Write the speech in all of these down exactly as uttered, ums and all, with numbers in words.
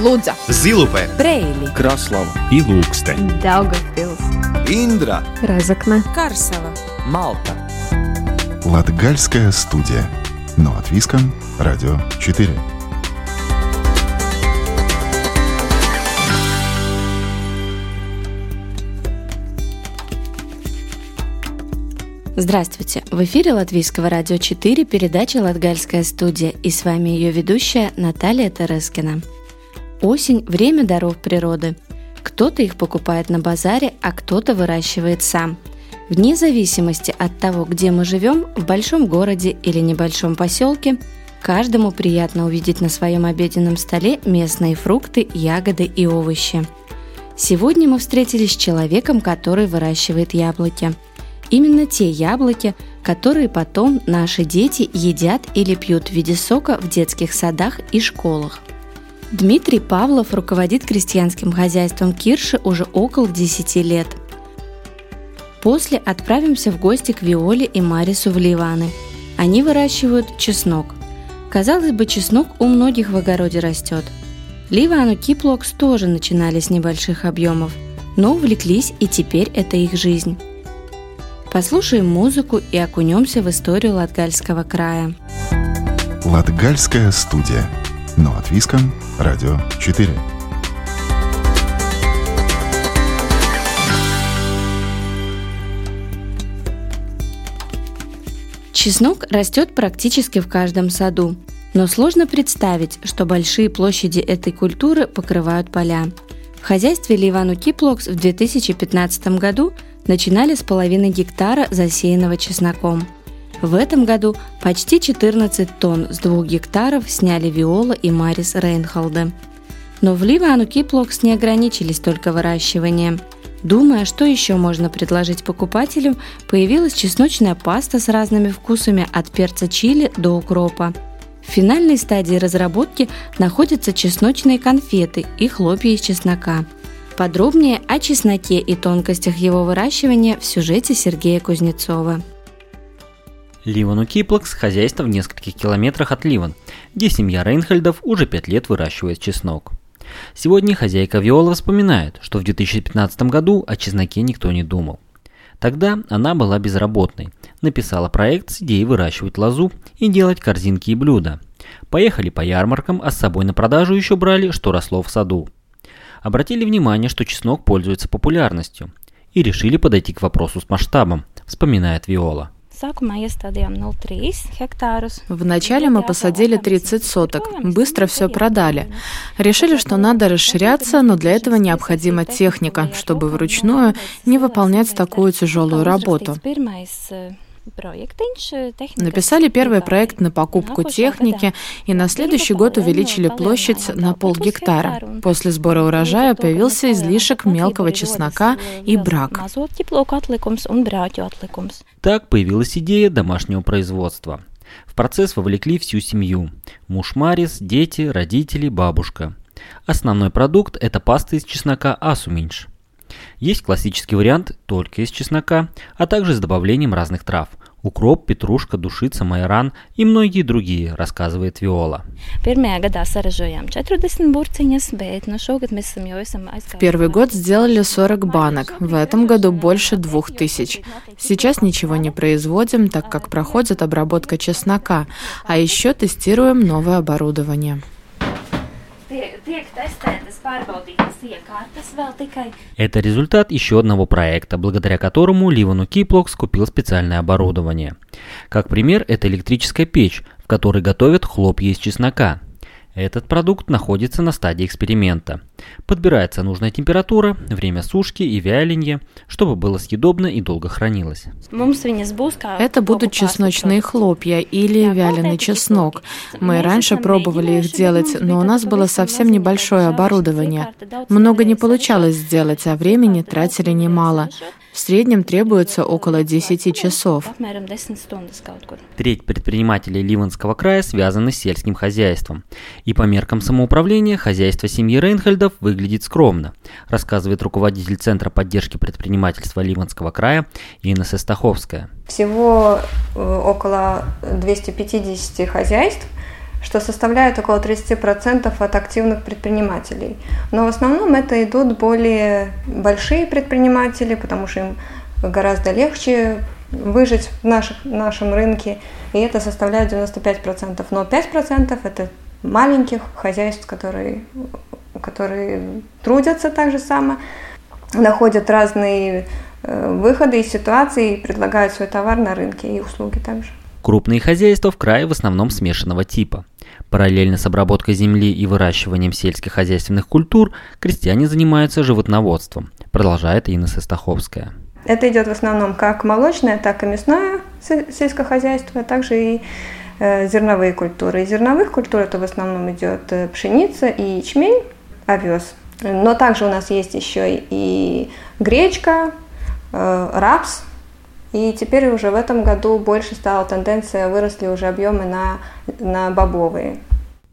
Лудза, Зилупе, Брейли, Краслава, Илукстен, Даугавпилс, Индра, Резекне, Карсела, Малта. Латгальская студия. Но от Виска, Радио четыре. Здравствуйте! В эфире Латвийского радио четыре передача «Латгальская студия» и с вами ее ведущая Наталья Терескина. Осень – время даров природы. Кто-то их покупает на базаре, а кто-то выращивает сам. Вне зависимости от того, где мы живем, в большом городе или небольшом поселке, каждому приятно увидеть на своем обеденном столе местные фрукты, ягоды и овощи. Сегодня мы встретились с человеком, который выращивает яблоки. Именно те яблоки, которые потом наши дети едят или пьют в виде сока в детских садах и школах. Дмитрий Павлов руководит крестьянским хозяйством Кирши уже около десяти лет. После отправимся в гости к Виоле и Марису в Līvānu. Они выращивают чеснок. Казалось бы, чеснок у многих в огороде растет. Līvānu ķiploks тоже начинали с небольших объемов, но увлеклись, и теперь это их жизнь. Послушаем музыку и окунемся в историю Латгальского края. Латгальская студия. Но от Виска, Радио четыре. Чеснок растет практически в каждом саду, но сложно представить, что большие площади этой культуры покрывают поля. В хозяйстве Līvānu ķiploks в две тысячи пятнадцатом году начинали с половины гектара, засеянного чесноком. В этом году почти четырнадцать тонн с двух гектаров сняли Виола и Марис Рейнхольды. Но в Līvānu ķiploks не ограничились только выращиванием. Думая, что еще можно предложить покупателю, появилась чесночная паста с разными вкусами от перца чили до укропа. В финальной стадии разработки находятся чесночные конфеты и хлопья из чеснока. Подробнее о чесноке и тонкостях его выращивания в сюжете Сергея Кузнецова. Līvānu ķiploks – хозяйство в нескольких километрах от Ливан, где семья Рейнхольдов уже пять лет выращивает чеснок. Сегодня хозяйка Виола вспоминает, что в две тысячи пятнадцатом году о чесноке никто не думал. Тогда она была безработной, написала проект с идеей выращивать лозу и делать корзинки и блюда. Поехали по ярмаркам, а с собой на продажу еще брали, что росло в саду. Обратили внимание, что чеснок пользуется популярностью, и решили подойти к вопросу с масштабом, вспоминает Виола. Вначале мы посадили тридцать соток, быстро все продали. Решили, что надо расширяться, но для этого необходима техника, чтобы вручную не выполнять такую тяжелую работу. Написали первый проект на покупку техники и на следующий год увеличили площадь на полгектара. После сбора урожая появился излишек мелкого чеснока и брак. Так появилась идея домашнего производства. В процесс вовлекли всю семью: муж Марис, дети, родители, бабушка. Основной продукт – это паста из чеснока асуминш. Есть классический вариант только из чеснока, а также с добавлением разных трав – укроп, петрушка, душица, майран и многие другие, рассказывает Виола. В первый год сделали сорок банок, в этом году больше двух тысяч. Сейчас ничего не производим, так как проходит обработка чеснока, а еще тестируем новое оборудование. Это результат еще одного проекта, благодаря которому Līvānu ķiploks купил специальное оборудование. Как пример, это электрическая печь, в которой готовят хлопья из чеснока. Этот продукт находится на стадии эксперимента. Подбирается нужная температура, время сушки и вяленья, чтобы было съедобно и долго хранилось. Это будут чесночные хлопья или вяленый чеснок. Мы раньше пробовали их делать, но у нас было совсем небольшое оборудование. Много не получалось сделать, а времени тратили немало. В среднем требуется около десяти часов. Треть предпринимателей Ливанского края связаны с сельским хозяйством. И по меркам самоуправления хозяйство семьи Рейнхольдов выглядит скромно, рассказывает руководитель Центра поддержки предпринимательства Ливанского края Инна Сестаховская. Всего около двухсот пятидесяти хозяйств, что составляет около тридцать процентов от активных предпринимателей. Но в основном это идут более большие предприниматели, потому что им гораздо легче выжить в наших, нашем рынке, и это составляет девяносто пять процентов. Но пять процентов это маленьких хозяйств, которые, которые трудятся так же само, находят разные выходы из ситуации и предлагают свой товар на рынке и услуги также. Крупные хозяйства в крае в основном смешанного типа. Параллельно с обработкой земли и выращиванием сельскохозяйственных культур крестьяне занимаются животноводством, продолжает Инна Сестаховская. Это идет в основном как молочное, так и мясное сельскохозяйство, а также и зерновые культуры. Из зерновых культур это в основном идет пшеница и ячмень, овес. Но также у нас есть еще и гречка, рапс. И теперь уже в этом году больше стала тенденция, выросли уже объемы на, на бобовые.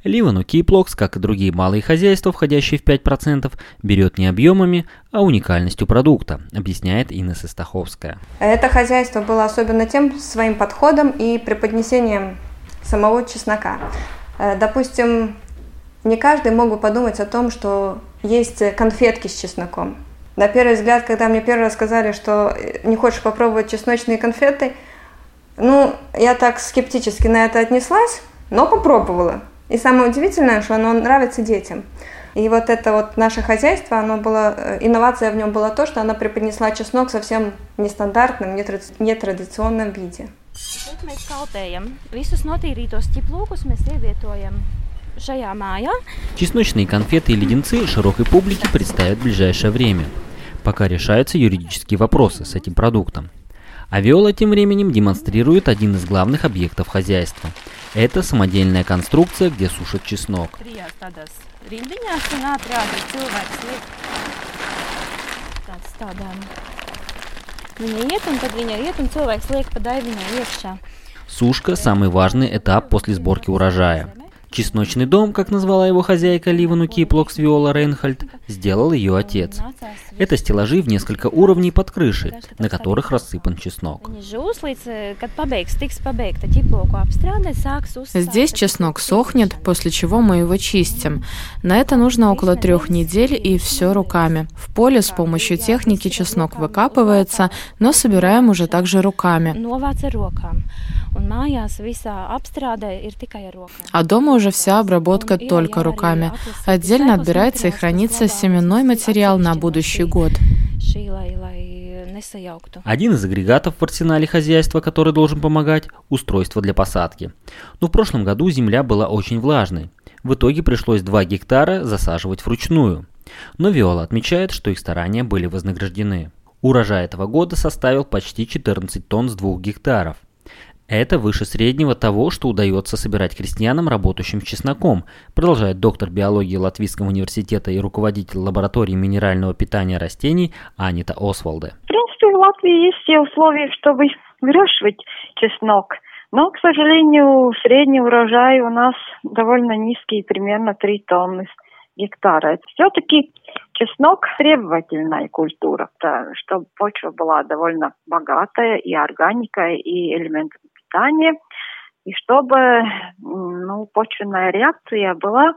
Līvānu ķiploks, как и другие малые хозяйства, входящие в пять процентов, берет не объемами, а уникальностью продукта, объясняет Инна Сестаховская. Это хозяйство было особенно тем своим подходом и преподнесением самого чеснока. Допустим, не каждый мог бы подумать о том, что есть конфетки с чесноком. На первый взгляд, когда мне первый раз сказали, что не хочешь попробовать чесночные конфеты, ну, я так скептически на это отнеслась, но попробовала. И самое удивительное, что оно нравится детям. И вот это вот наше хозяйство, оно было, инновация в нем была то, что она преподнесла чеснок в совсем нестандартном, нетрадиционном виде. Тут мы скалтеем. Visus notīrītos ķiplokus mēs ievietojam šajā mājā. Чесночные конфеты и леденцы широкой публике представят в ближайшее время, пока решаются юридические вопросы с этим продуктом. А Виола тем временем демонстрирует один из главных объектов хозяйства. Это самодельная конструкция, где сушат чеснок. Сушка – самый важный этап после сборки урожая. Чесночный дом, как назвала его хозяйка Līvānu ķiploks Виола Рейнхольд, сделал ее отец. Это стеллажи в несколько уровней под крышей, на которых рассыпан чеснок. Здесь чеснок сохнет, после чего мы его чистим. На это нужно около трех недель и все руками. В поле с помощью техники чеснок выкапывается, но собираем уже также руками. А дома уже вся обработка только руками. Отдельно отбирается и хранится семенной материал на будущий год. Один из агрегатов в арсенале хозяйства, который должен помогать – устройство для посадки. Но в прошлом году земля была очень влажной. В итоге пришлось два гектара засаживать вручную. Но Виола отмечает, что их старания были вознаграждены. Урожай этого года составил почти четырнадцать тонн с двух гектаров. Это выше среднего того, что удается собирать крестьянам, работающим с чесноком, продолжает доктор биологии Латвийского университета и руководитель лаборатории минерального питания растений Анита Освальде. В принципе, в Латвии есть все условия, чтобы выращивать чеснок. Но, к сожалению, средний урожай у нас довольно низкий, примерно три тонны с гектара. Все-таки чеснок – требовательная культура, чтобы почва была довольно богатая и органика, и элементами питания, и чтобы ну, почвенная реакция была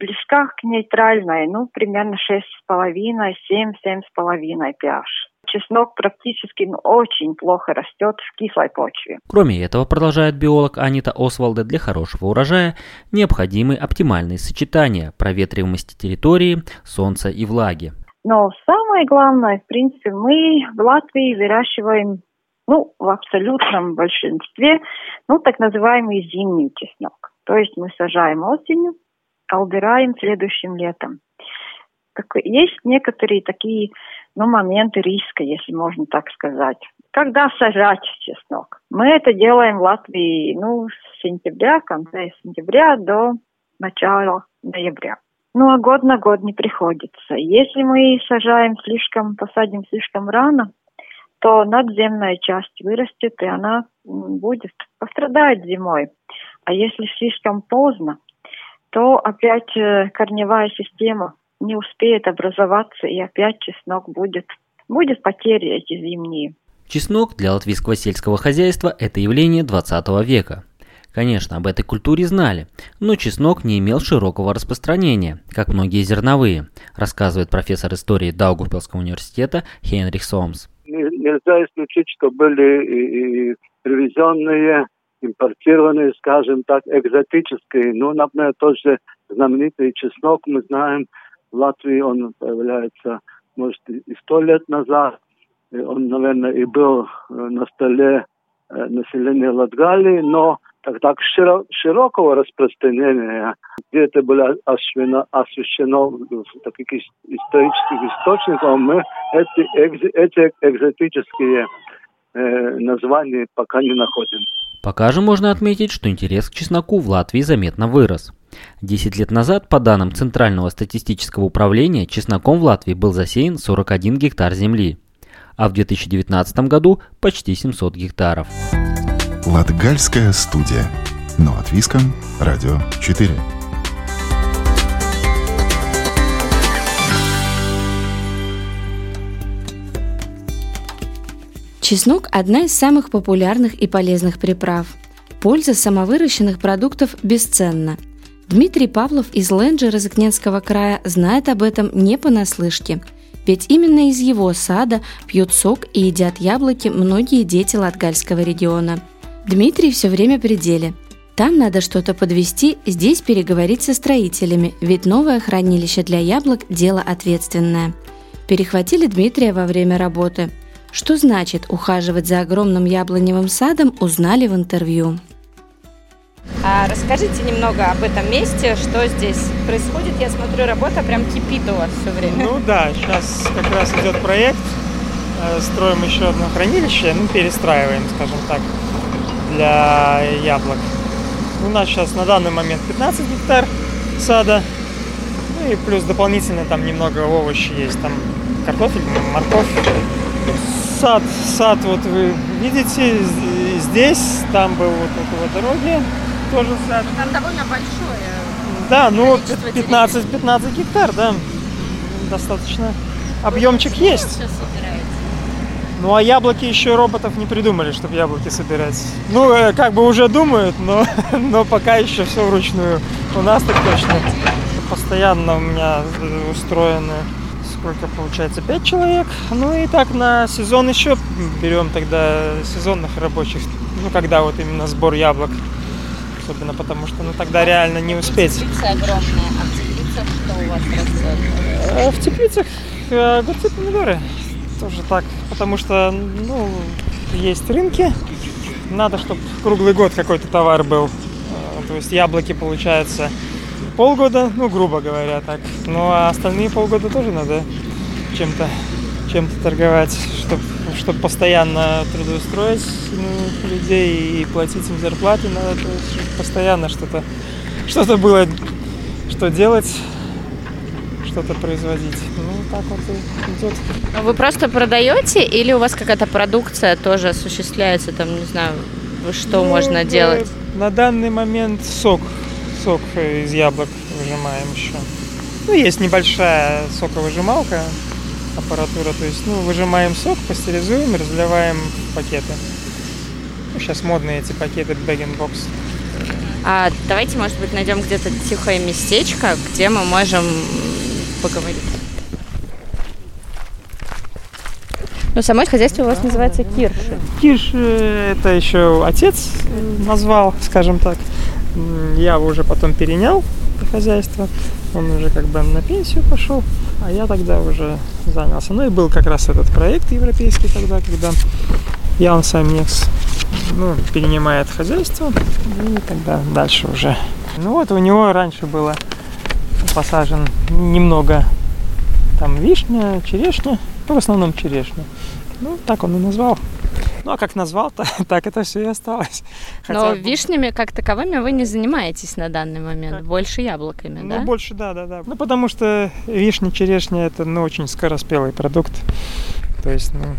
близка к нейтральной, ну, примерно шесть целых пять десятых - семь целых пять десятых pH. Чеснок практически ну, очень плохо растет в кислой почве. Кроме этого, продолжает биолог Анита Освальде, для хорошего урожая необходимы оптимальные сочетания проветриваемости территории, солнца и влаги. Но самое главное, в принципе, мы в Латвии выращиваем Ну, в абсолютном большинстве, ну, так называемый зимний чеснок. То есть мы сажаем осенью, а убираем следующим летом. Так, есть некоторые такие, ну, моменты риска, если можно так сказать. Когда сажать чеснок? Мы это делаем в Латвии, ну, с сентября, конца сентября до начала ноября. Ну, а год на год не приходится. Если мы сажаем слишком, посадим слишком рано, то надземная часть вырастет, и она будет пострадать зимой. А если слишком поздно, то опять корневая система не успеет образоваться, и опять чеснок будет, будет потери эти зимние. Чеснок для латвийского сельского хозяйства – это явление двадцатого века. Конечно, об этой культуре знали, но чеснок не имел широкого распространения, как многие зерновые, рассказывает профессор истории Даугавпилского университета Хенрих Сомс. Нельзя исключить, что были и привезенные, импортированные, скажем так, экзотические. Ну, например, тот же знаменитый чеснок, мы знаем, в Латвии он появляется, может, и сто лет назад. Он, наверное, и был на столе населения Латгалии, но тогда широкого распространения, где это было освещено, освещено в таких исторических источниках, мы эти, эти экзотические названия пока не находим. Пока же можно отметить, что интерес к чесноку в Латвии заметно вырос. Десять лет назад, по данным Центрального статистического управления, чесноком в Латвии был засеян сорок один гектар земли, а в две тысячи девятнадцатом году почти семьсот гектаров. Латгальская студия. На Латвийском радио четыре. Чеснок – одна из самых популярных и полезных приправ. Польза самовыращенных продуктов бесценна. Дмитрий Павлов из Ленджи Резекненского края знает об этом не понаслышке. Ведь именно из его сада пьют сок и едят яблоки многие дети Латгальского региона. Дмитрий все время при деле. Там надо что-то подвести, здесь переговорить со строителями, ведь новое хранилище для яблок – дело ответственное. Перехватили Дмитрия во время работы. Что значит ухаживать за огромным яблоневым садом, узнали в интервью. А расскажите немного об этом месте, что здесь происходит. Я смотрю, работа прям кипит у вас все время. Ну да, сейчас как раз идет проект. Строим еще одно хранилище, ну перестраиваем, скажем так, для яблок. У нас сейчас на данный момент пятнадцать гектар сада. Ну и плюс дополнительно там немного овощи есть. Там картофель, морковь. Сад, сад вот вы видите здесь, там был вот около дороги. Тоже сад. Там довольно большое. Да, ну пятнадцать, пятнадцать гектар, да, достаточно. Объемчик есть. Ну а яблоки еще роботов не придумали, чтобы яблоки собирать. Ну как бы уже думают, но, но пока еще все вручную. У нас так точно. Постоянно у меня устроено сколько получается пять человек. Ну и так на сезон еще берем тогда сезонных рабочих. Ну когда вот именно сбор яблок. Особенно потому, что ну, тогда реально не успеть. Теплица огромная. А в теплицах что у вас растет? В теплицах огурцы, помидоры. Тоже так. Потому что ну, есть рынки. Надо, чтобы круглый год какой-то товар был. То есть яблоки, получается, полгода, ну, грубо говоря, так. Ну, а остальные полгода тоже надо чем-то, чем-то торговать, чтобы... чтобы постоянно трудоустроить ну, людей и платить им зарплаты, надо постоянно что-то, что-то было, что делать, что-то производить. Ну, так вот и идет. Вы просто продаете или у вас какая-то продукция тоже осуществляется, там, не знаю, что ну, можно делать? На данный момент сок, сок из яблок выжимаем еще. Ну, есть небольшая соковыжималка. Аппаратура, то есть, ну, выжимаем сок, пастеризуем, разливаем в пакеты. Ну, сейчас модные эти пакеты bag-in-box. А давайте, может быть, найдем где-то тихое местечко, где мы можем поговорить. Но само хозяйство у вас да, называется да, кирши. Кирши это еще отец назвал, скажем так. Я уже потом перенял хозяйство. Он уже как бы на пенсию пошел, а я тогда уже занялся. Ну и был как раз этот проект европейский тогда, когда Ян Самекс ну, перенимает хозяйство. И тогда дальше уже. Ну вот у него раньше было посажен немного там вишня, черешня. Ну в основном черешня. Ну так он и назвал. Ну, а как назвал-то, так это все и осталось. Хотя... Но вишнями как таковыми вы не занимаетесь на данный момент, так. Больше яблоками, ну, да? Ну, больше, да-да-да. Ну, потому что вишня, черешня – это, ну, очень скороспелый продукт. То есть, ну,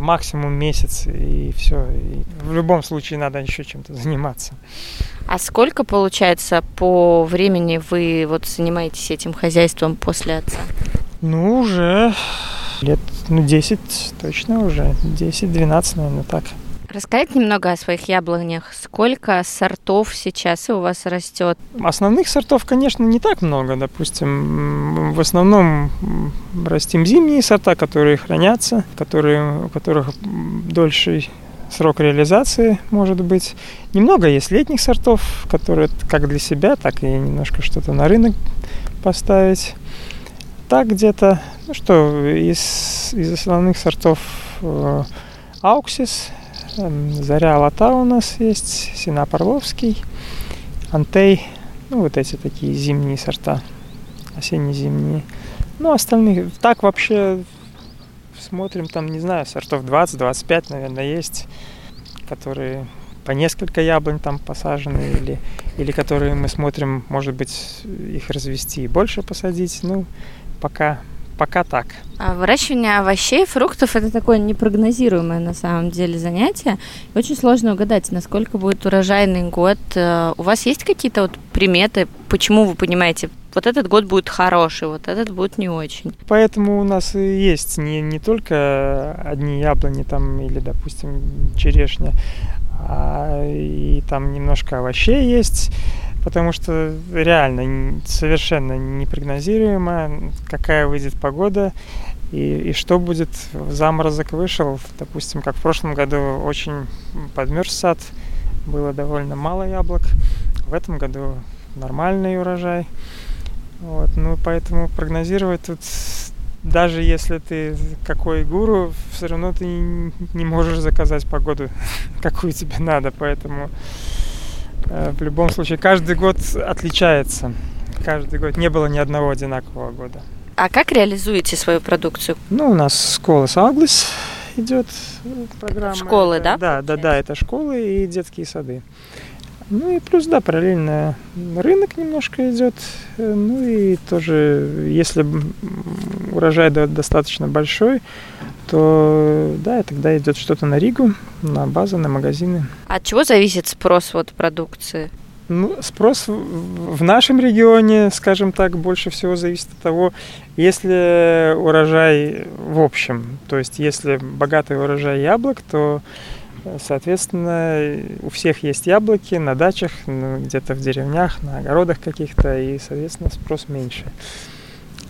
максимум месяц, и все. И в любом случае надо еще чем-то заниматься. А сколько, получается, по времени вы вот занимаетесь этим хозяйством после отца? Ну, уже... лет, ну, десять точно уже, десять-двенадцать, наверное, так. Расскажите немного о своих яблонях. Сколько сортов сейчас у вас растет? Основных сортов, конечно, не так много. Допустим, в основном растим зимние сорта, которые хранятся, которые, у которых дольше срок реализации, может быть. Немного есть летних сортов, которые как для себя, так и немножко что-то на рынок поставить. Так где-то, ну что, из, из основных сортов э, Ауксис, э, Заря Лата у нас есть, Синап Орловский, Антей, ну вот эти такие зимние сорта, осенне-зимние. Ну, остальные, так вообще... Смотрим, там, не знаю, сортов двадцать-двадцать пять, наверное, есть, которые по несколько яблонь там посажены, или, или которые мы смотрим, может быть, их развести и больше посадить. Ну, пока, пока так. А выращивание овощей, фруктов – это такое непрогнозируемое, на самом деле, занятие. Очень сложно угадать, насколько будет урожайный год. У вас есть какие-то вот приметы, почему вы понимаете, вот этот год будет хороший, вот этот будет не очень. Поэтому у нас и есть не, не только одни яблони там, или, допустим, черешня, а и там немножко овощей есть, потому что реально совершенно непрогнозируемо, какая выйдет погода и, и что будет. Заморозок вышел, допустим, как в прошлом году очень подмерз сад, было довольно мало яблок, в этом году нормальный урожай. Вот, ну, поэтому прогнозировать тут, даже если ты какой гуру, все равно ты не можешь заказать погоду, какую тебе надо. Поэтому э, в любом случае каждый год отличается. Каждый год не было ни одного одинакового года. А как реализуете свою продукцию? Ну, у нас школа Саглас идет программа. Школы, это, да? Да, да, да, это школы и детские сады. Ну и плюс, да, параллельно рынок немножко идет. Ну и тоже, если урожай достаточно большой, то да, и тогда идет что-то на Ригу, на базы, на магазины. От чего зависит спрос вот продукции? Ну, спрос в нашем регионе, скажем так, больше всего зависит от того, если урожай в общем. То есть, если богатый урожай яблок, то... Соответственно, у всех есть яблоки на дачах, где-то в деревнях, на огородах каких-то, и, соответственно, спрос меньше.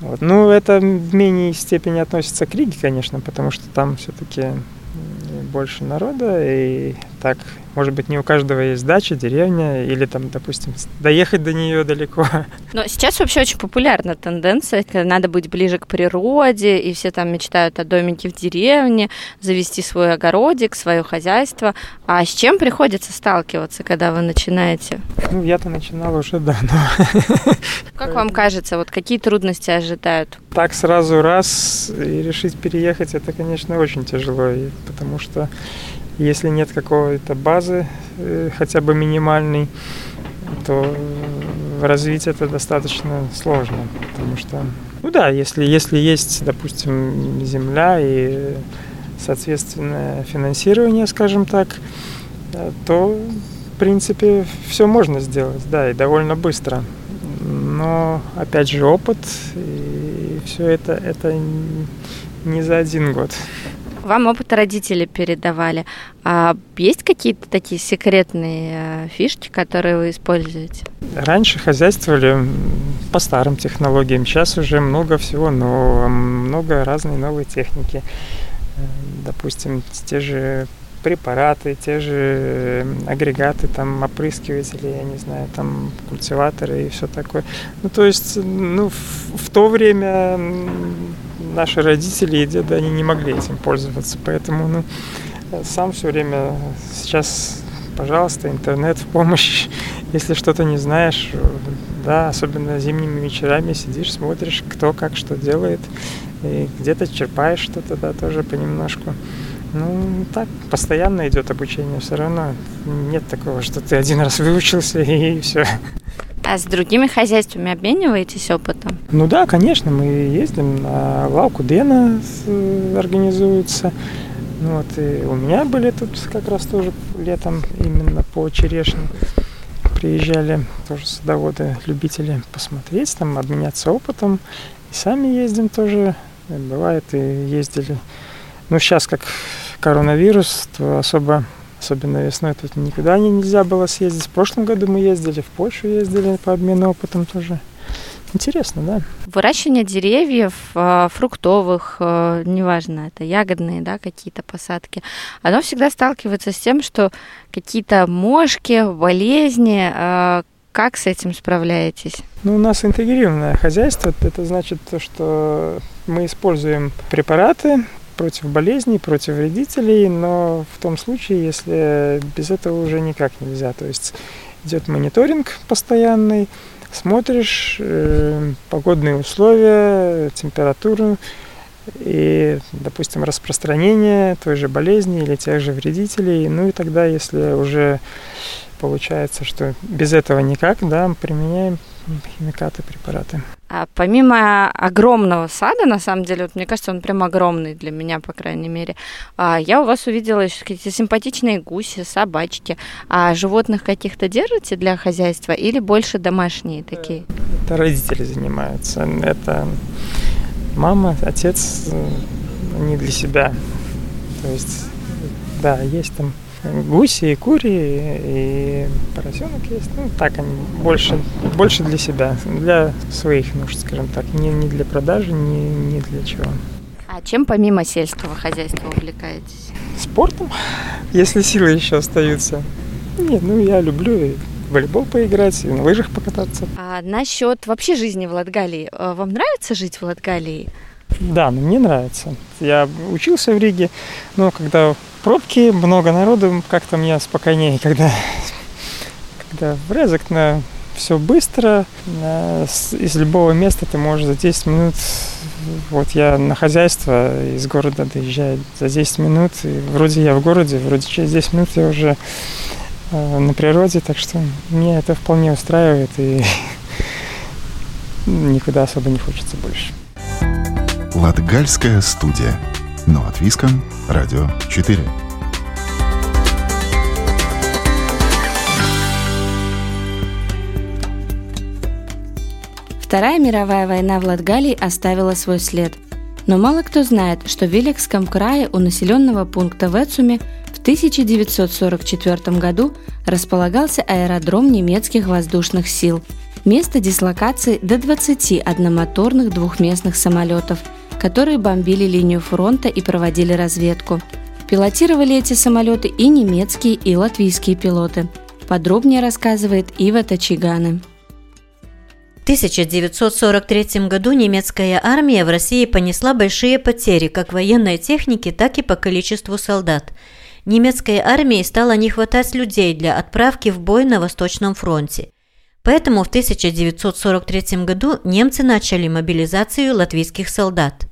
Вот. Ну, это в меньшей степени относится к Риге, конечно, потому что там все-таки больше народа, и так, может быть, не у каждого есть дача, деревня, или там, допустим, доехать до нее далеко. Но сейчас вообще очень популярна тенденция, надо быть ближе к природе, и все там мечтают о домике в деревне, завести свой огородик, свое хозяйство. А с чем приходится сталкиваться, когда вы начинаете? Ну, я-то начинала уже давно. Как вам кажется, вот какие трудности ожидают? Так сразу раз и решить переехать, это, конечно, очень тяжело, потому что если нет какой-то базы, хотя бы минимальной, то развить это достаточно сложно. Потому что, ну да, если, если есть, допустим, земля и соответственное финансирование, скажем так, то, в принципе, все можно сделать, да, и довольно быстро. Но, опять же, опыт, и все это, это не за один год. Вам опыт родители передавали. А есть какие-то такие секретные фишки, которые вы используете? Раньше хозяйствовали по старым технологиям. Сейчас уже много всего нового, много разной новой техники. Допустим, те же препараты, те же агрегаты, там, опрыскиватели, я не знаю, там, культиваторы и все такое. Ну, то есть, ну, в, в то время... Наши родители и деды, они не могли этим пользоваться, поэтому, ну, сам все время сейчас, пожалуйста, интернет в помощь, если что-то не знаешь, да, особенно зимними вечерами сидишь, смотришь, кто как что делает, и где-то черпаешь что-то, да, тоже понемножку. Ну, так, постоянно идет обучение, все равно нет такого, что ты один раз выучился и все. А с другими хозяйствами обмениваетесь опытом? Ну да, конечно, мы ездим на лавку Дена, организуется. Вот, и у меня были тут как раз тоже летом именно по черешне. Приезжали тоже садоводы, любители посмотреть, там, обменяться опытом. И сами ездим тоже. Бывает, и ездили. Ну, сейчас как коронавирус, то особо Особенно весной тут никуда не, нельзя было съездить. В прошлом году мы ездили, в Польшу ездили по обмену опытом тоже. Интересно, да? Выращивание деревьев фруктовых, неважно, это ягодные, да, какие-то посадки, оно всегда сталкивается с тем, что какие-то мошки, болезни. Как с этим справляетесь? Ну, у нас интегрированное хозяйство. Это значит то, что мы используем препараты против болезней, против вредителей, но в том случае, если без этого уже никак нельзя. То есть идет мониторинг постоянный. Смотришь э, погодные условия, температуру и, допустим, распространение той же болезни или тех же вредителей. Ну и тогда, если уже получается, что без этого никак, да, применяем химикаты, препараты. А помимо огромного сада, на самом деле, вот мне кажется, он прям огромный для меня, по крайней мере, я у вас увидела еще какие-то симпатичные гуси, собачки. А животных каких-то держите для хозяйства или больше домашние такие? Это родители занимаются. Это мама, отец, они для себя. То есть, да, есть там гуси и кури, и поросенок есть. Ну, так они больше, больше для себя, для своих нужд, скажем так. Не, не для продажи, не, не для чего. А чем помимо сельского хозяйства увлекаетесь? Спортом, если силы еще остаются. Нет, ну я люблю в волейбол поиграть, и на лыжах покататься. А насчет вообще жизни в Латгалии. Вам нравится жить в Латгалии? Да, ну, мне нравится. Я учился в Риге, но когда пробки, много народу, как-то мне спокойнее, когда, когда в Резекне все быстро. Из любого места ты можешь за десять минут, вот я на хозяйство из города доезжаю за десять минут, и вроде я в городе, вроде через десять минут я уже на природе, так что меня это вполне устраивает, и никуда особо не хочется больше. Латгальская студия. Но от Виском Радио четыре. Вторая мировая война в Латгалии оставила свой след. Но мало кто знает, что в Вилекском крае у населенного пункта Вецуми в тысяча девятьсот сорок четвёртом году располагался аэродром немецких воздушных сил. Место дислокации до двадцати одномоторных двухместных самолетов, которые бомбили линию фронта и проводили разведку. Пилотировали эти самолеты и немецкие, и латвийские пилоты. Подробнее рассказывает Ива Тачигана. В тысяча девятьсот сорок третьем году немецкая армия в России понесла большие потери как военной техники, так и по количеству солдат. Немецкой армии стало не хватать людей для отправки в бой на Восточном фронте. Поэтому в тысяча девятьсот сорок третьем году немцы начали мобилизацию латвийских солдат.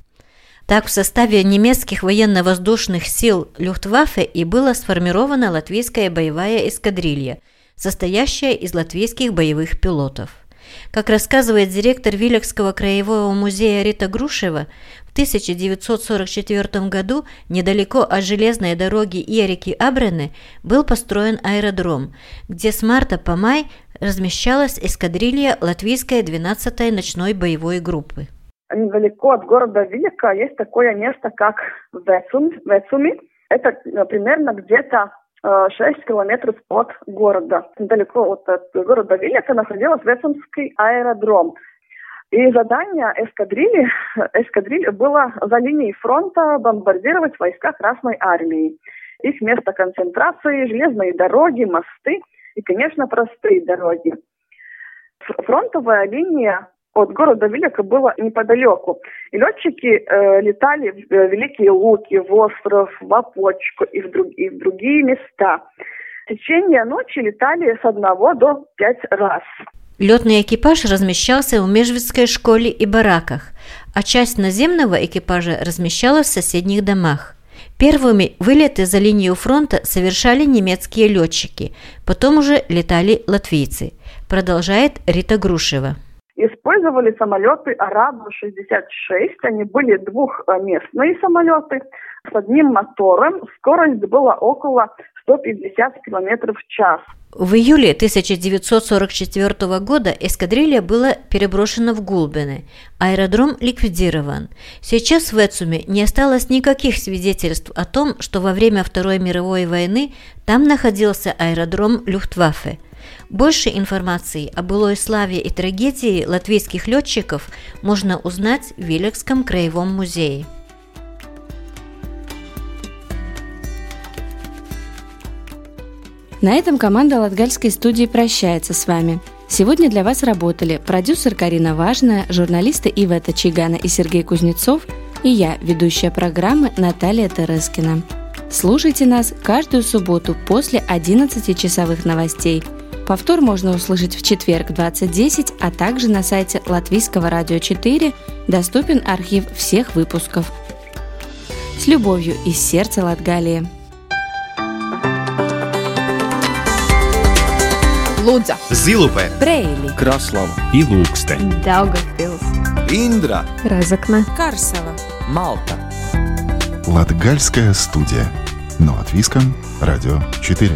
Так в составе немецких военно-воздушных сил Люфтваффе и была сформирована латвийская боевая эскадрилья, состоящая из латвийских боевых пилотов. Как рассказывает директор Вилекского краевого музея Рита Грушева, в тысяча девятьсот сорок четвёртом году недалеко от железной дороги Иерики-Абрене был построен аэродром, где с марта по май размещалась эскадрилья латвийской двенадцатой ночной боевой группы. Недалеко от города Вилека есть такое место, как Вецуми. Это примерно где-то шесть километров от города. Недалеко от города Вилека находился Вецумский аэродром. И задание эскадрильи, эскадрильи было за линией фронта бомбардировать войска Красной Армии. Их место концентрации – железные дороги, мосты и, конечно, простые дороги. Фронтовая линия от города Вилека была неподалеку. И летчики э, летали в Великие Луки, в остров, в Опочку и в, друг, и в другие места. В течение ночи летали с одного до пять раз. Летный экипаж размещался в Межвицкой школе и бараках, а часть наземного экипажа размещалась в соседних домах. Первыми вылеты за линию фронта совершали немецкие летчики, потом уже летали латвийцы, продолжает Рита Грушева. использовали самолеты Арава шестьдесят шесть. Они были двухместные самолеты с одним мотором. Скорость была около сто пятьдесят километров в час. В июле тысяча девятьсот сорок четвёртого года эскадрилья была переброшена в Гулбене. Аэродром ликвидирован. Сейчас в Эцуме не осталось никаких свидетельств о том, что во время Второй мировой войны там находился аэродром Люфтваффе. Больше информации о былой славе и трагедии латвийских летчиков можно узнать в Вилекском краевом музее. На этом команда Латгальской студии прощается с вами. Сегодня для вас работали продюсер Карина Важная, журналисты Ива Тачигана и Сергей Кузнецов и я, ведущая программы Наталья Терескина. Слушайте нас каждую субботу после одиннадцатичасовых новостей. Повтор можно услышать в четверг в двадцать десять, а также на сайте Латвийского радио четыре доступен архив всех выпусков. С любовью из сердца Латгалии. Лудза, Зилупе, Брейли, Краслава и Лукстен, Даугавпилс, Индра, Резекне, Карсела, Малта. Латгальская студия. На Латвийском радио четыре.